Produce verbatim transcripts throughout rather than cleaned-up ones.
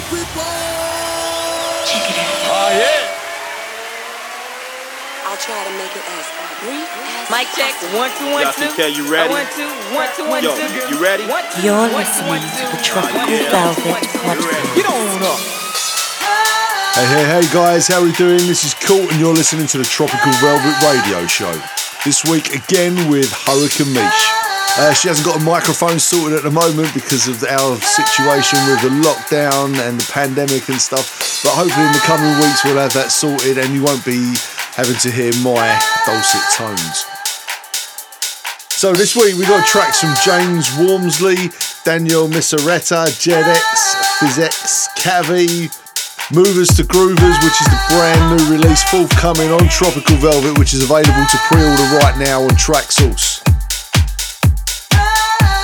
everybody. Check it out. Oh, yeah. I'll try to make it as brief as mic check. One, two, one, two. Y'all you ready? One, two, one, two, one, Yo, two. You ready? One, two, You're one, listening two, to the Tropical yeah. Velvet Podcast. Get on up. Hey, hey, hey guys, how are we doing? This is Court and you're listening to the Tropical Velvet Radio Show. This week again with Hurricane Mish. Uh, she hasn't got a microphone sorted at the moment because of our situation with the lockdown and the pandemic and stuff. But hopefully in the coming weeks we'll have that sorted and you won't be having to hear my dulcet tones. So this week we got tracks from James Wormsley, Daniel Miseretta, JedX, BizX, Cavi, Movers to Groovers, which is the brand new release forthcoming on Tropical Velvet, which is available to pre-order right now on TrackSource.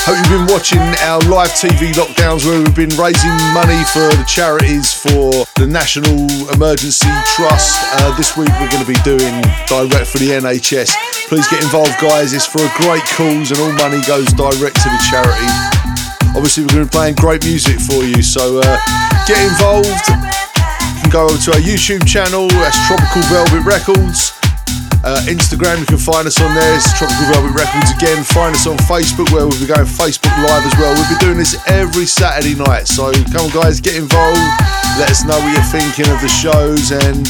Hope you've been watching our live T V lockdowns where we've been raising money for the charities for the National Emergency Trust. Uh, this week we're going to be doing direct for the N H S. Please get involved, guys. It's for a great cause and all money goes direct to the charity. Obviously, we're going to be playing great music for you, so uh, get involved. Go over to our YouTube channel, that's Tropical Velvet Records. Uh, Instagram, you can find us on there, it's Tropical Velvet Records again. Find us on Facebook, where we'll be going Facebook Live as well. We'll be doing this every Saturday night, so come on guys, get involved. Let us know what you're thinking of the shows and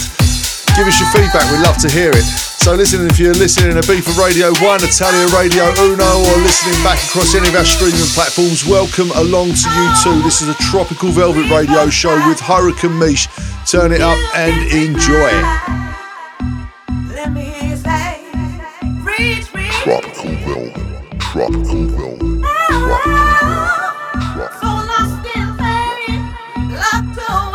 give us your feedback, we'd love to hear it. So listen, if you're listening to Beef of Radio One, Italia Radio Uno, or listening back across any of our streaming platforms, welcome along to you too. This is a Tropical Velvet Radio Show with Hurricane Mish. Turn it up and enjoy it. Let me hear you say, reach, reach. Tropical Velvet, Tropical Velvet, Tropical Velvet. So lost in pain, locked away.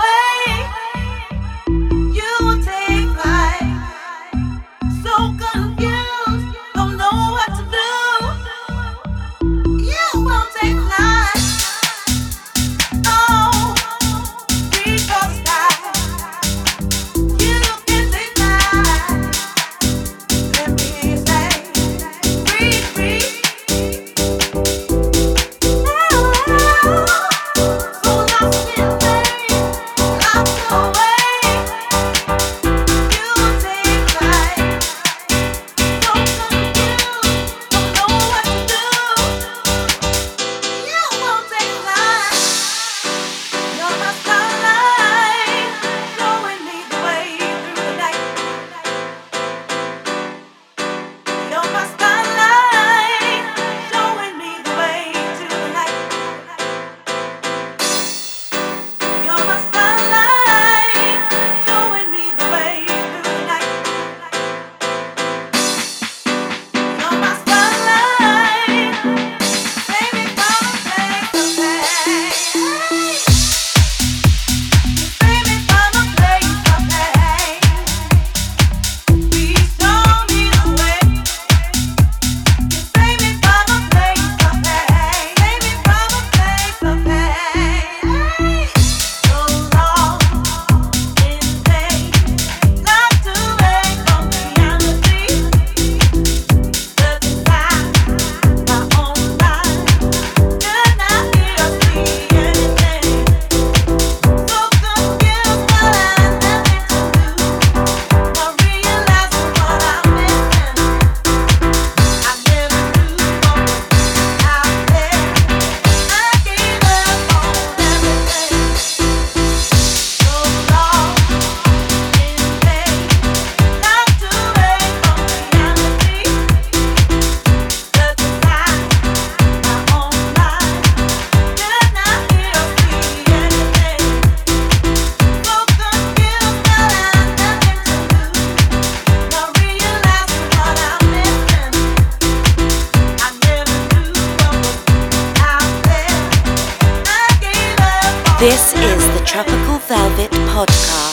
This is the Tropical Velvet Podcast.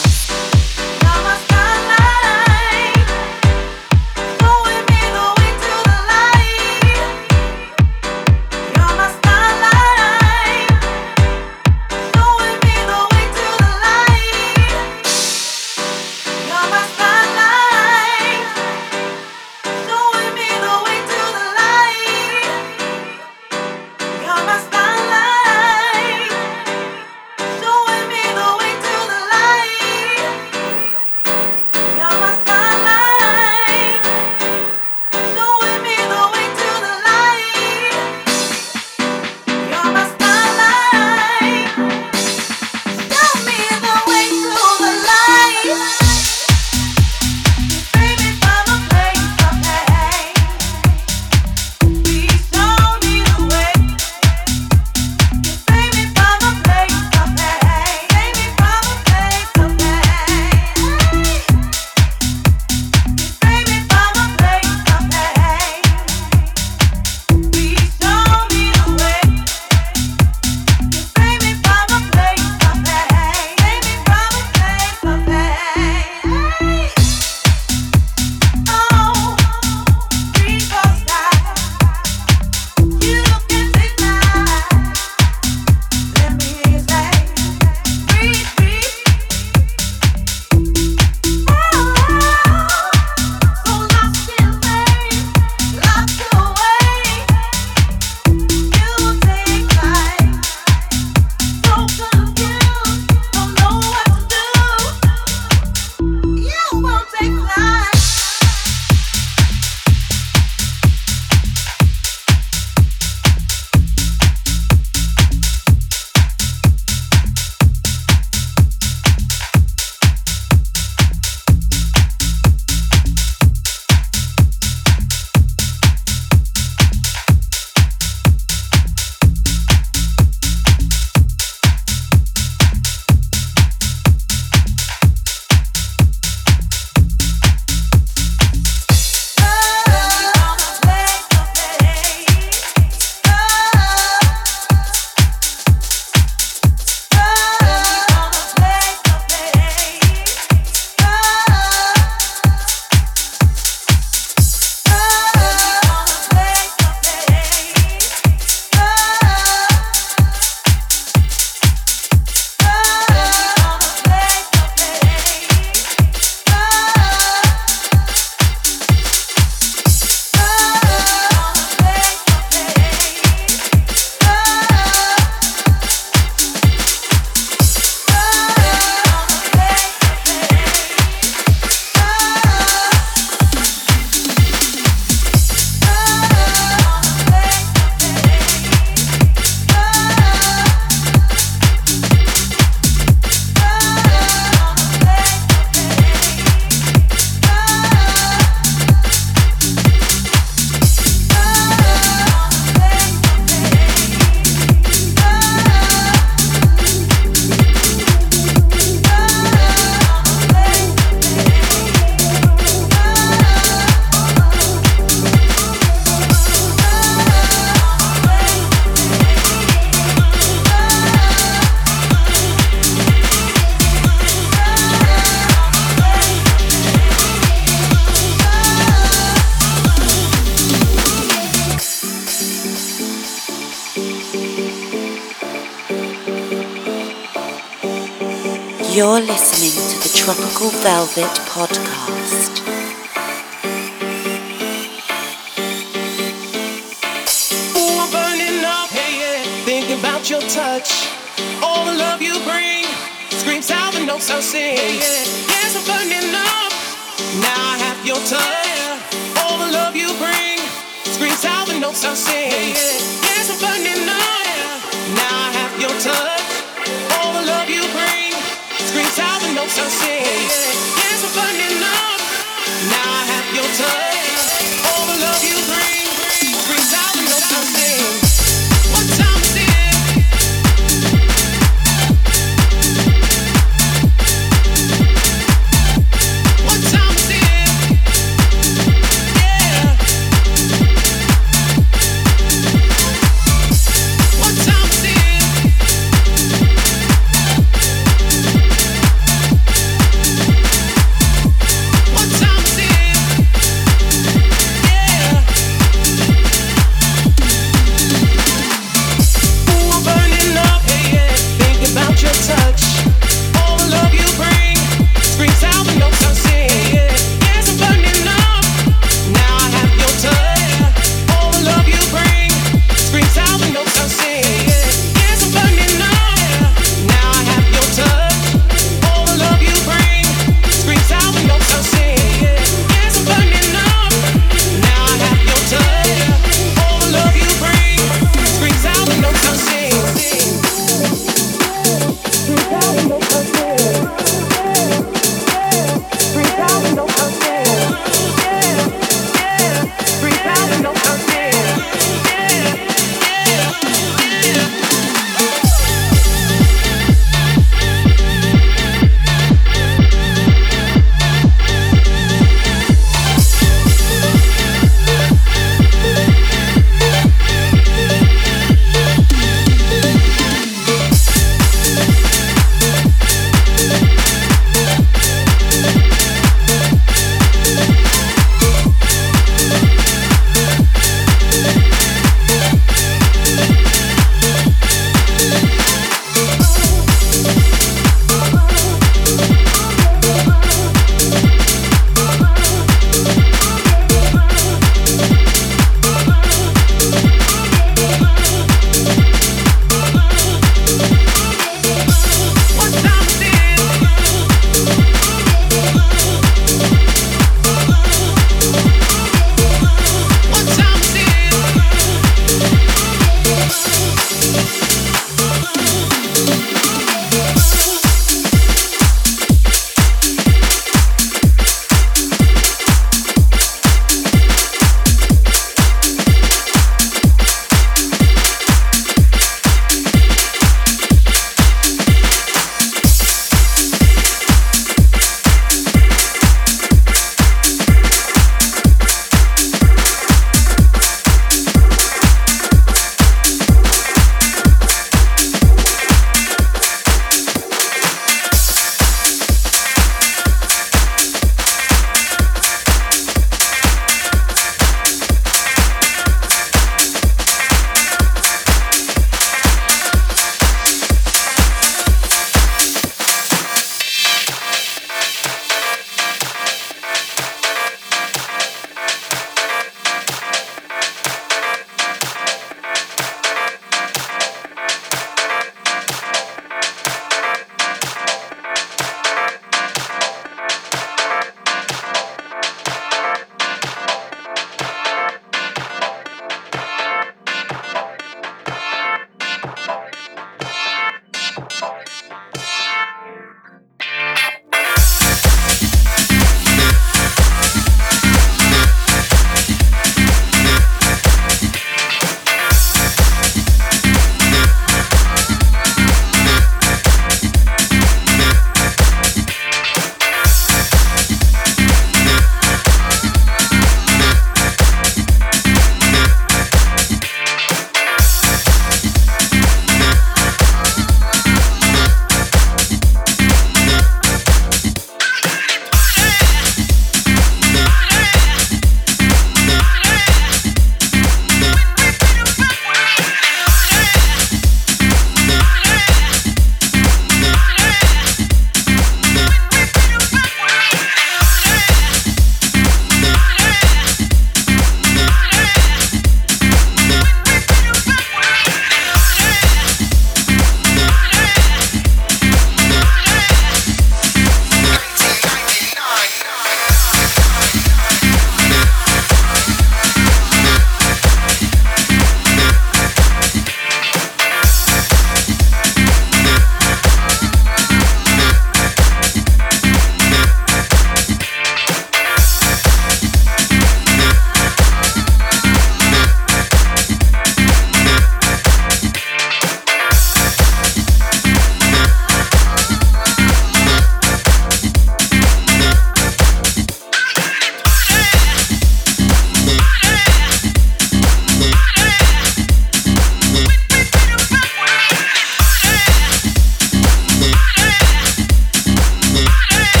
You're listening to the Tropical Velvet Podcast. Ooh, I'm burning up, hey yeah, thinking about your touch. All the love you bring screams out the notes I sing. Yeah, yes, I'm burning up, now I have your touch. All the love you bring screams out the notes I sing. Yeah, yes, I'm burning up, now I have your touch. So say, yes, I'm burning up. Now I have your touch. All the love you bring, bring, brings out the notes I sing.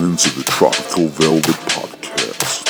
listening to the Tropical Velvet Podcast.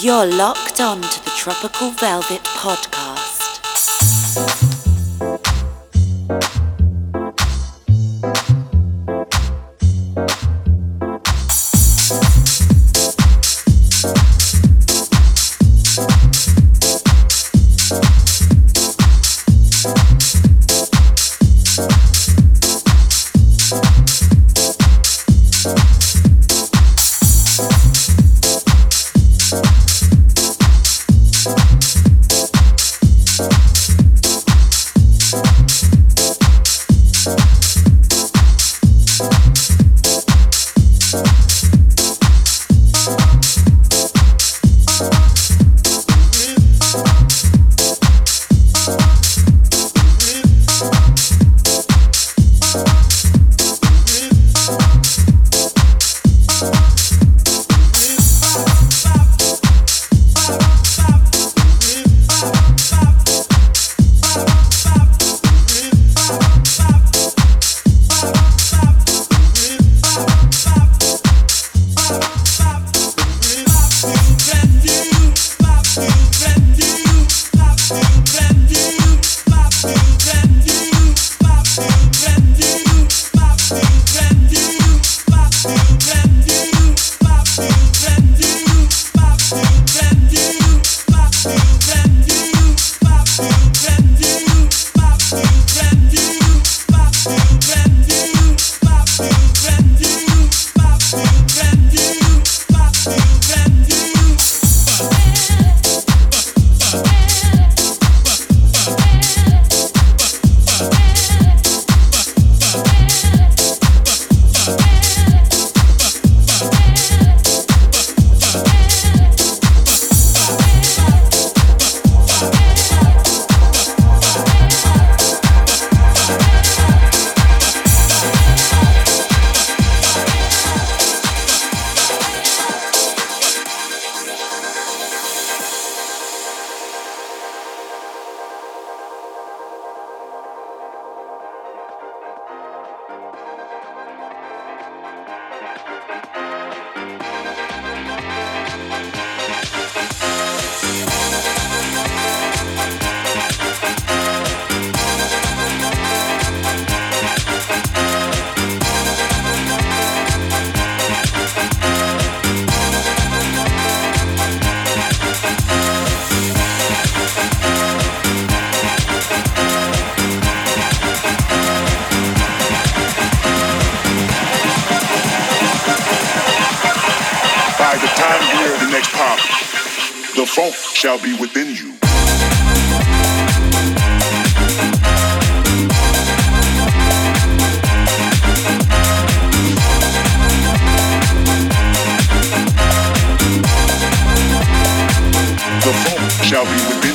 You're locked on to the Tropical Velvet Podcast. Shall be within you. The folk shall be within you.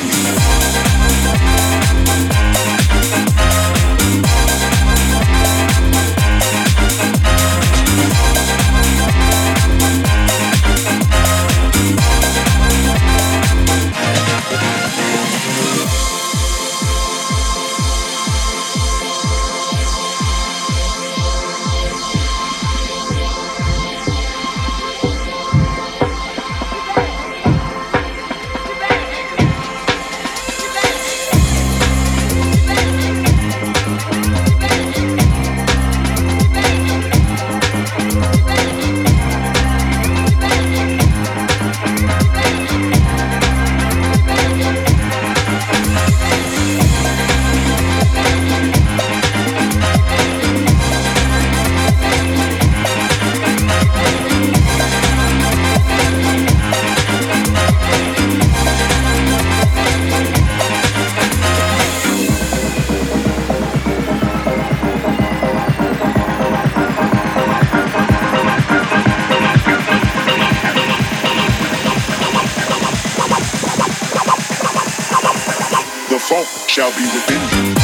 Shall be within you.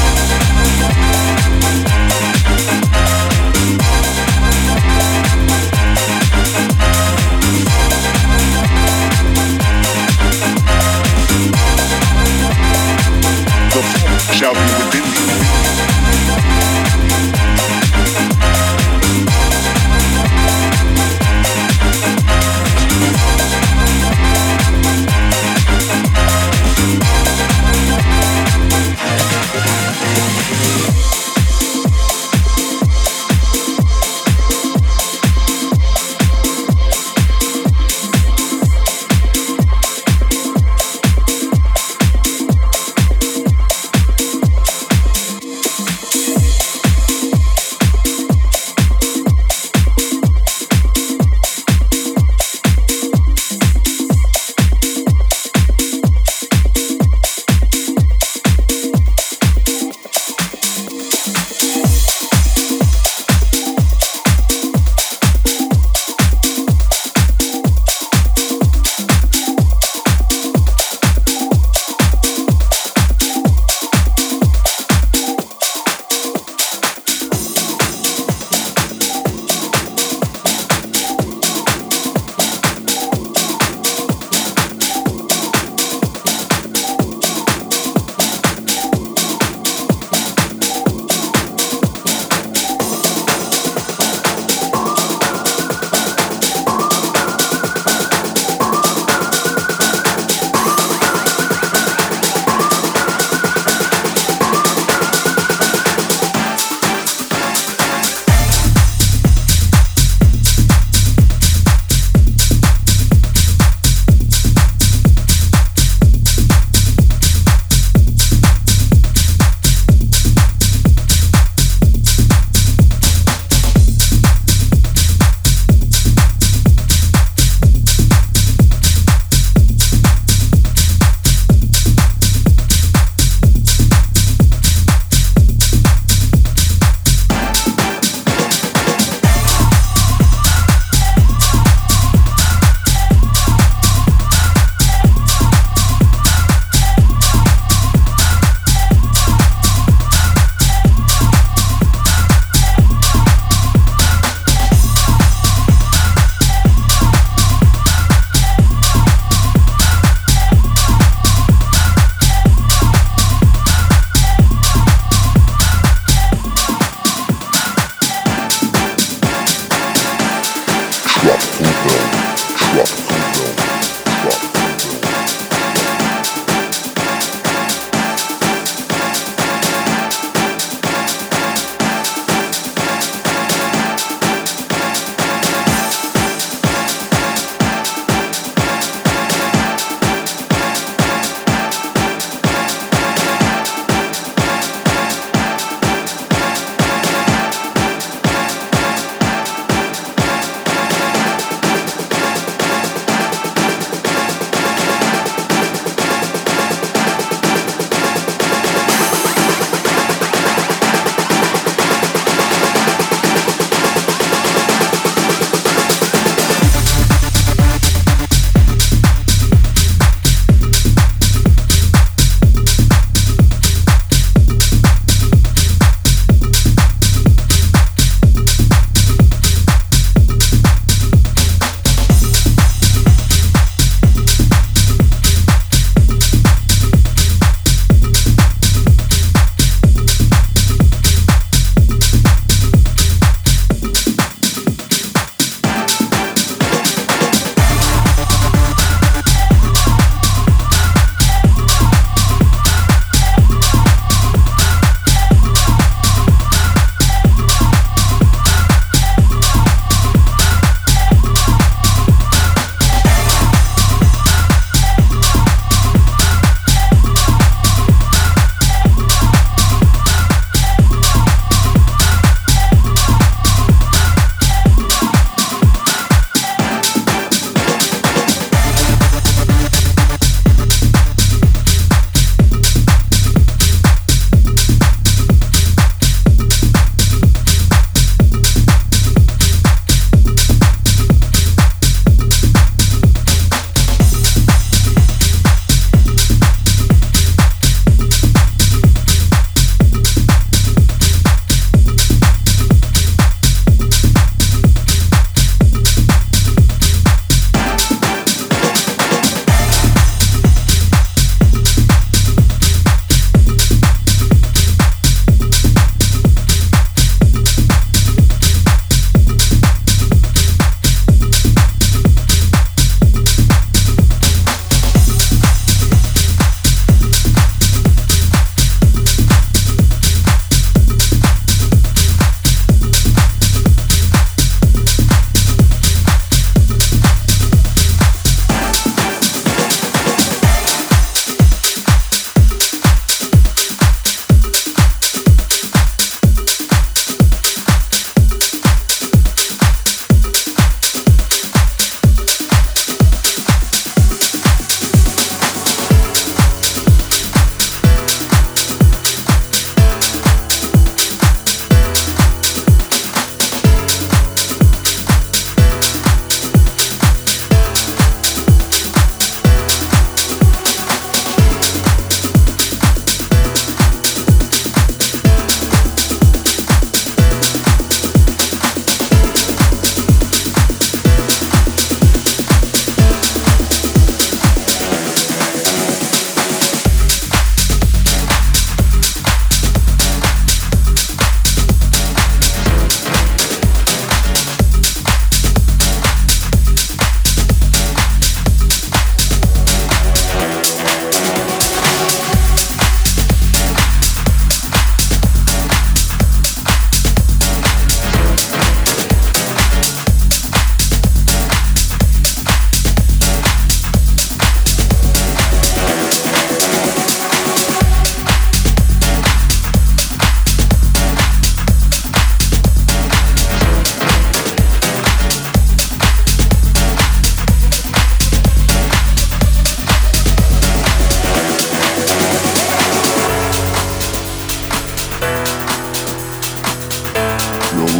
The folk shall be within you.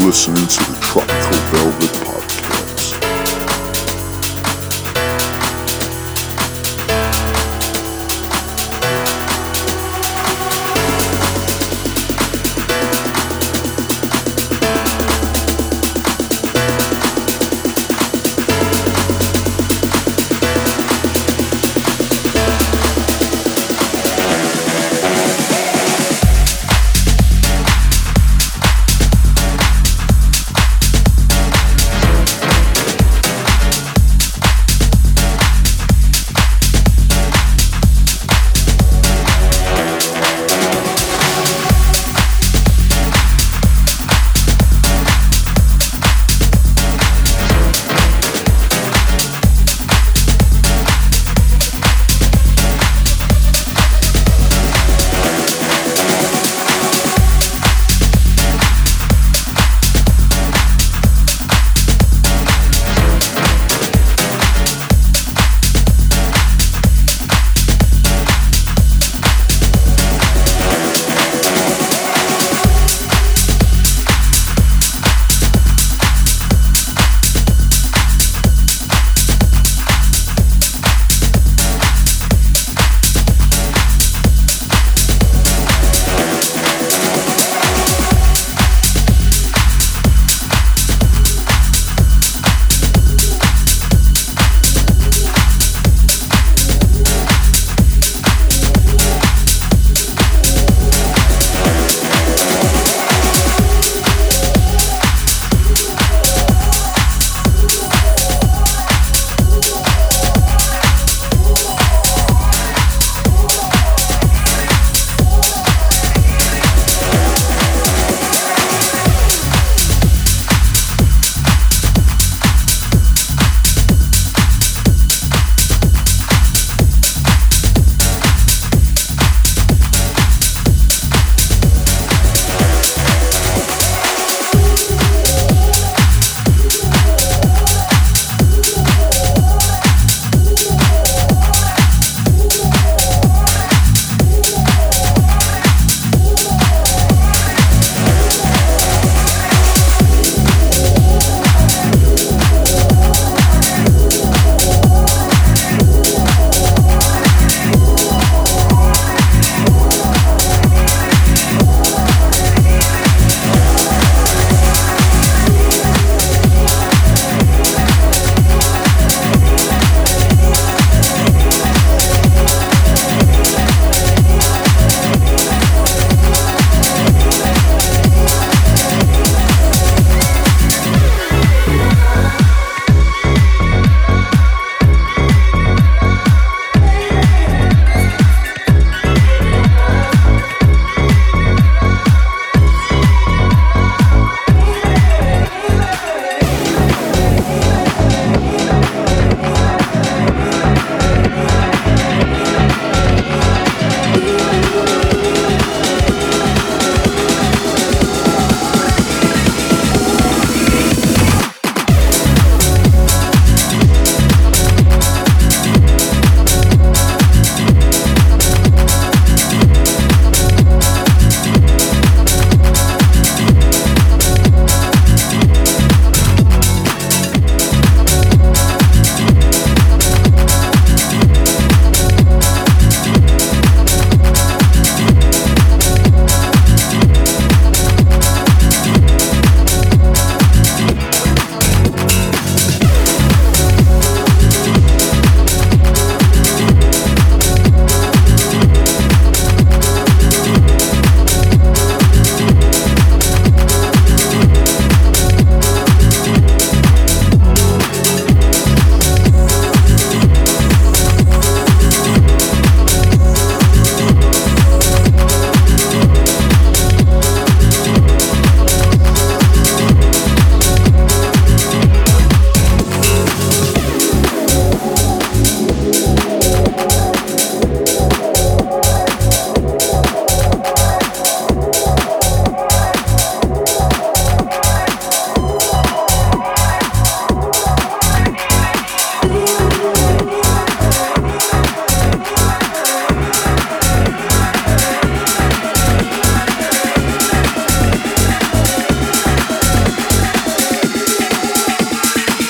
Listening to the Tropical Velvet Podcast.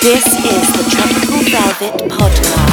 This is the Tropical Velvet Podcast.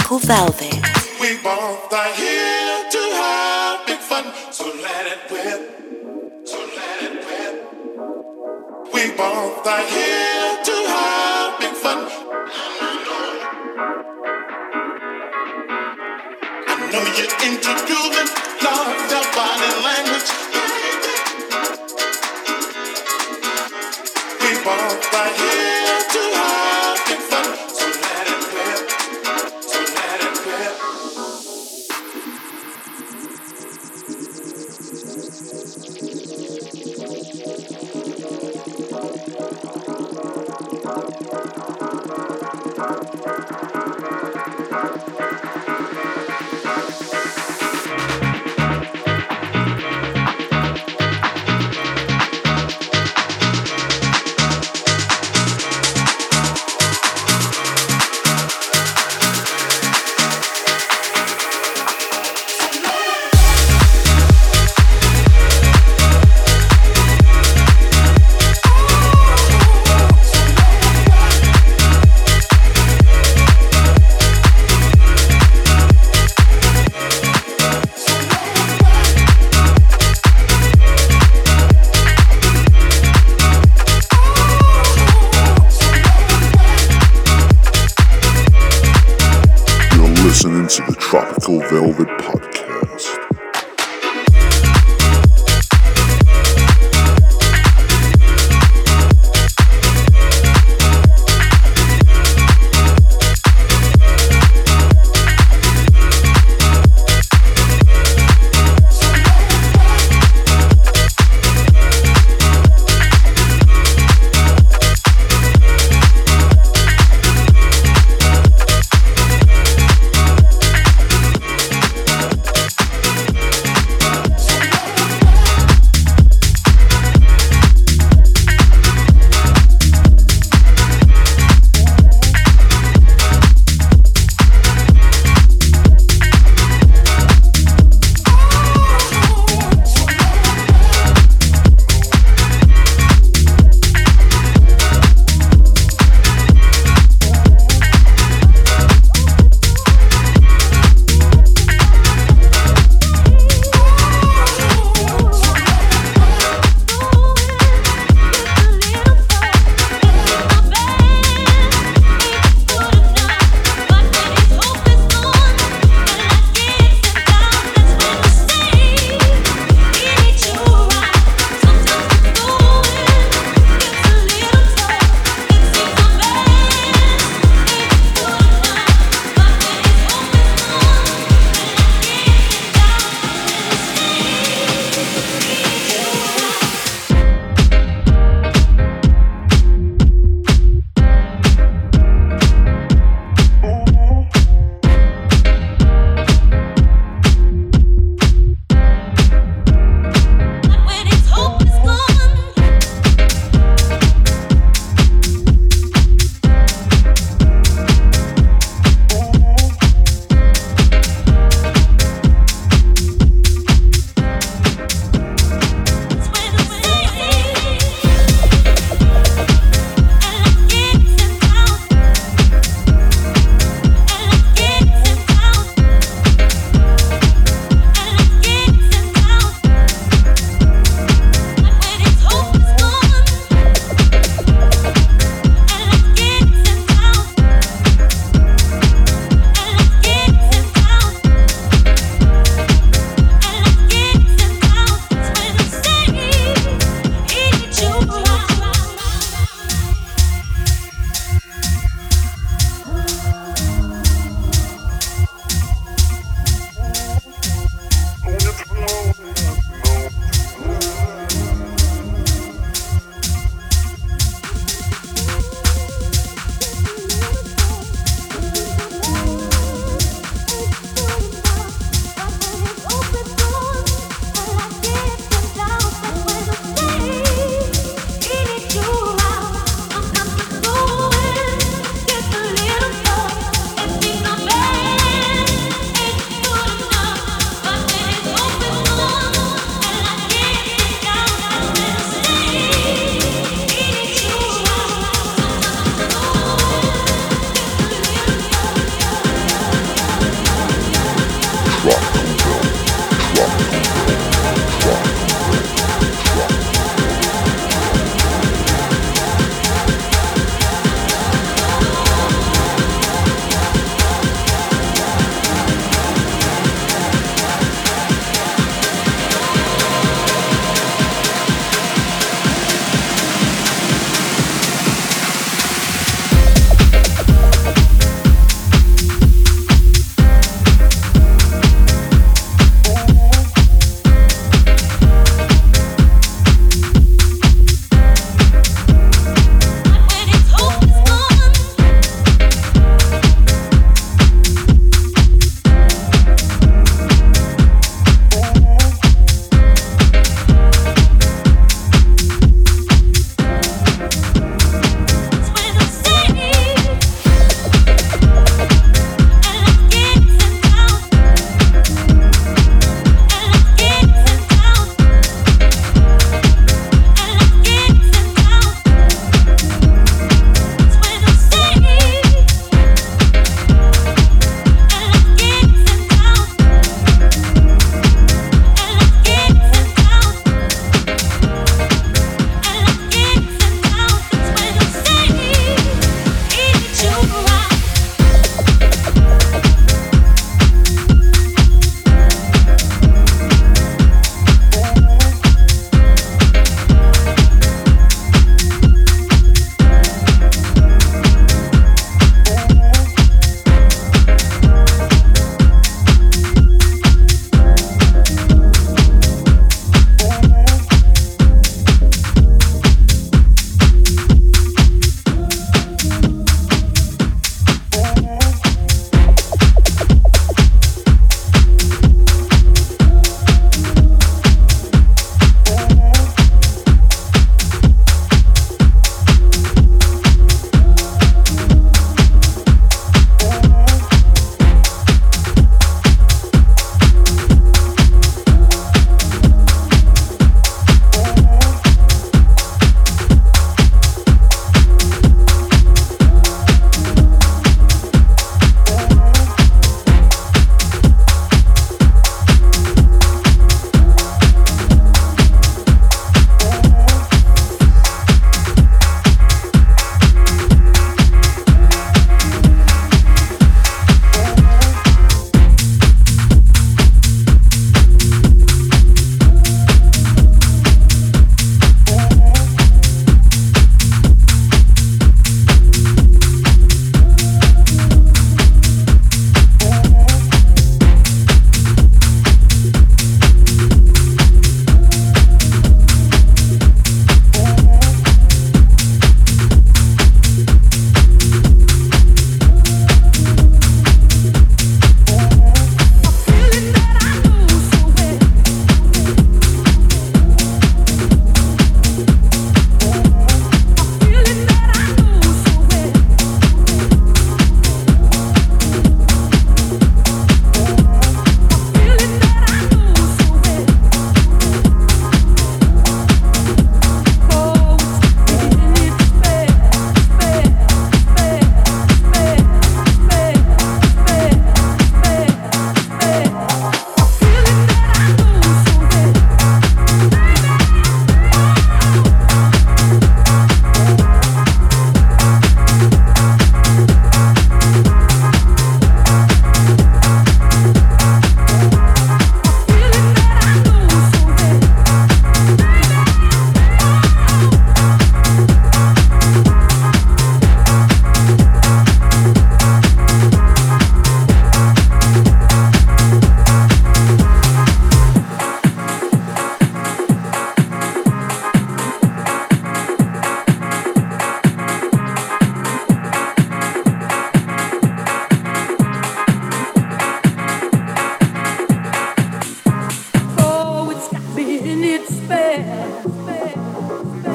Tropical Velvet. We both are here to have big fun, so let it whip, so let it whip. We both are here to have big fun. I know you're into grooving, love your body language. We both are here to have big fun, so let it whip, so let it whip. Velvet Podcast.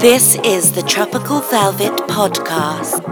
This is the Tropical Velvet Podcast.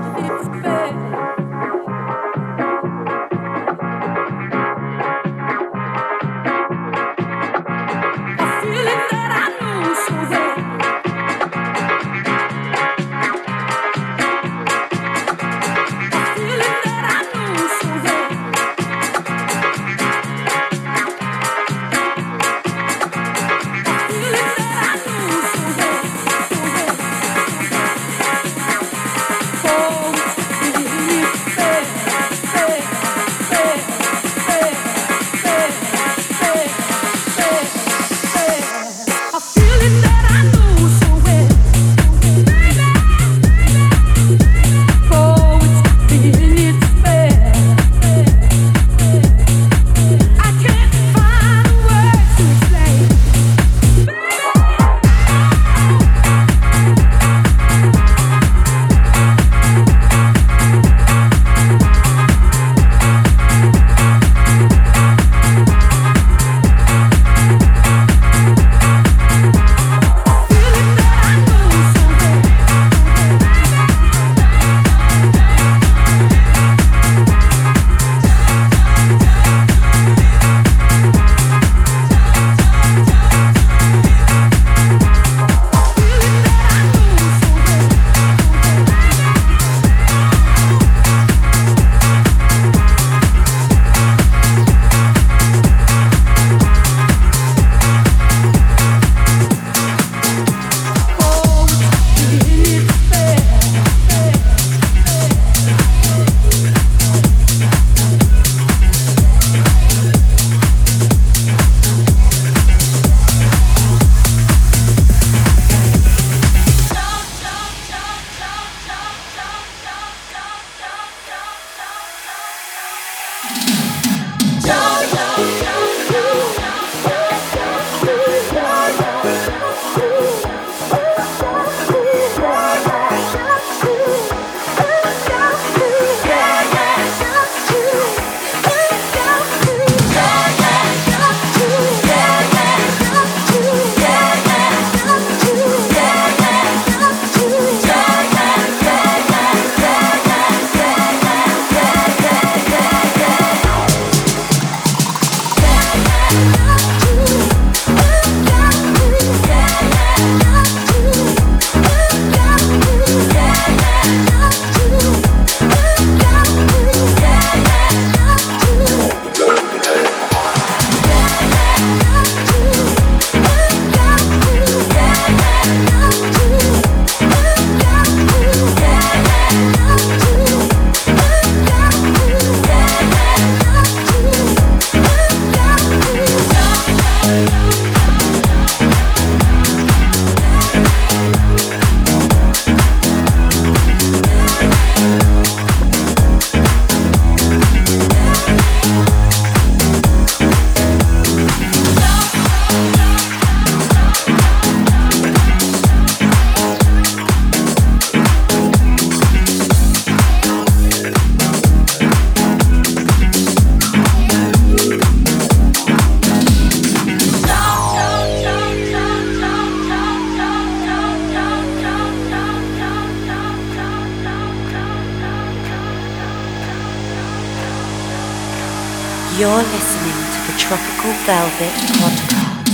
You're listening to the Tropical Velvet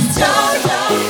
Podcast.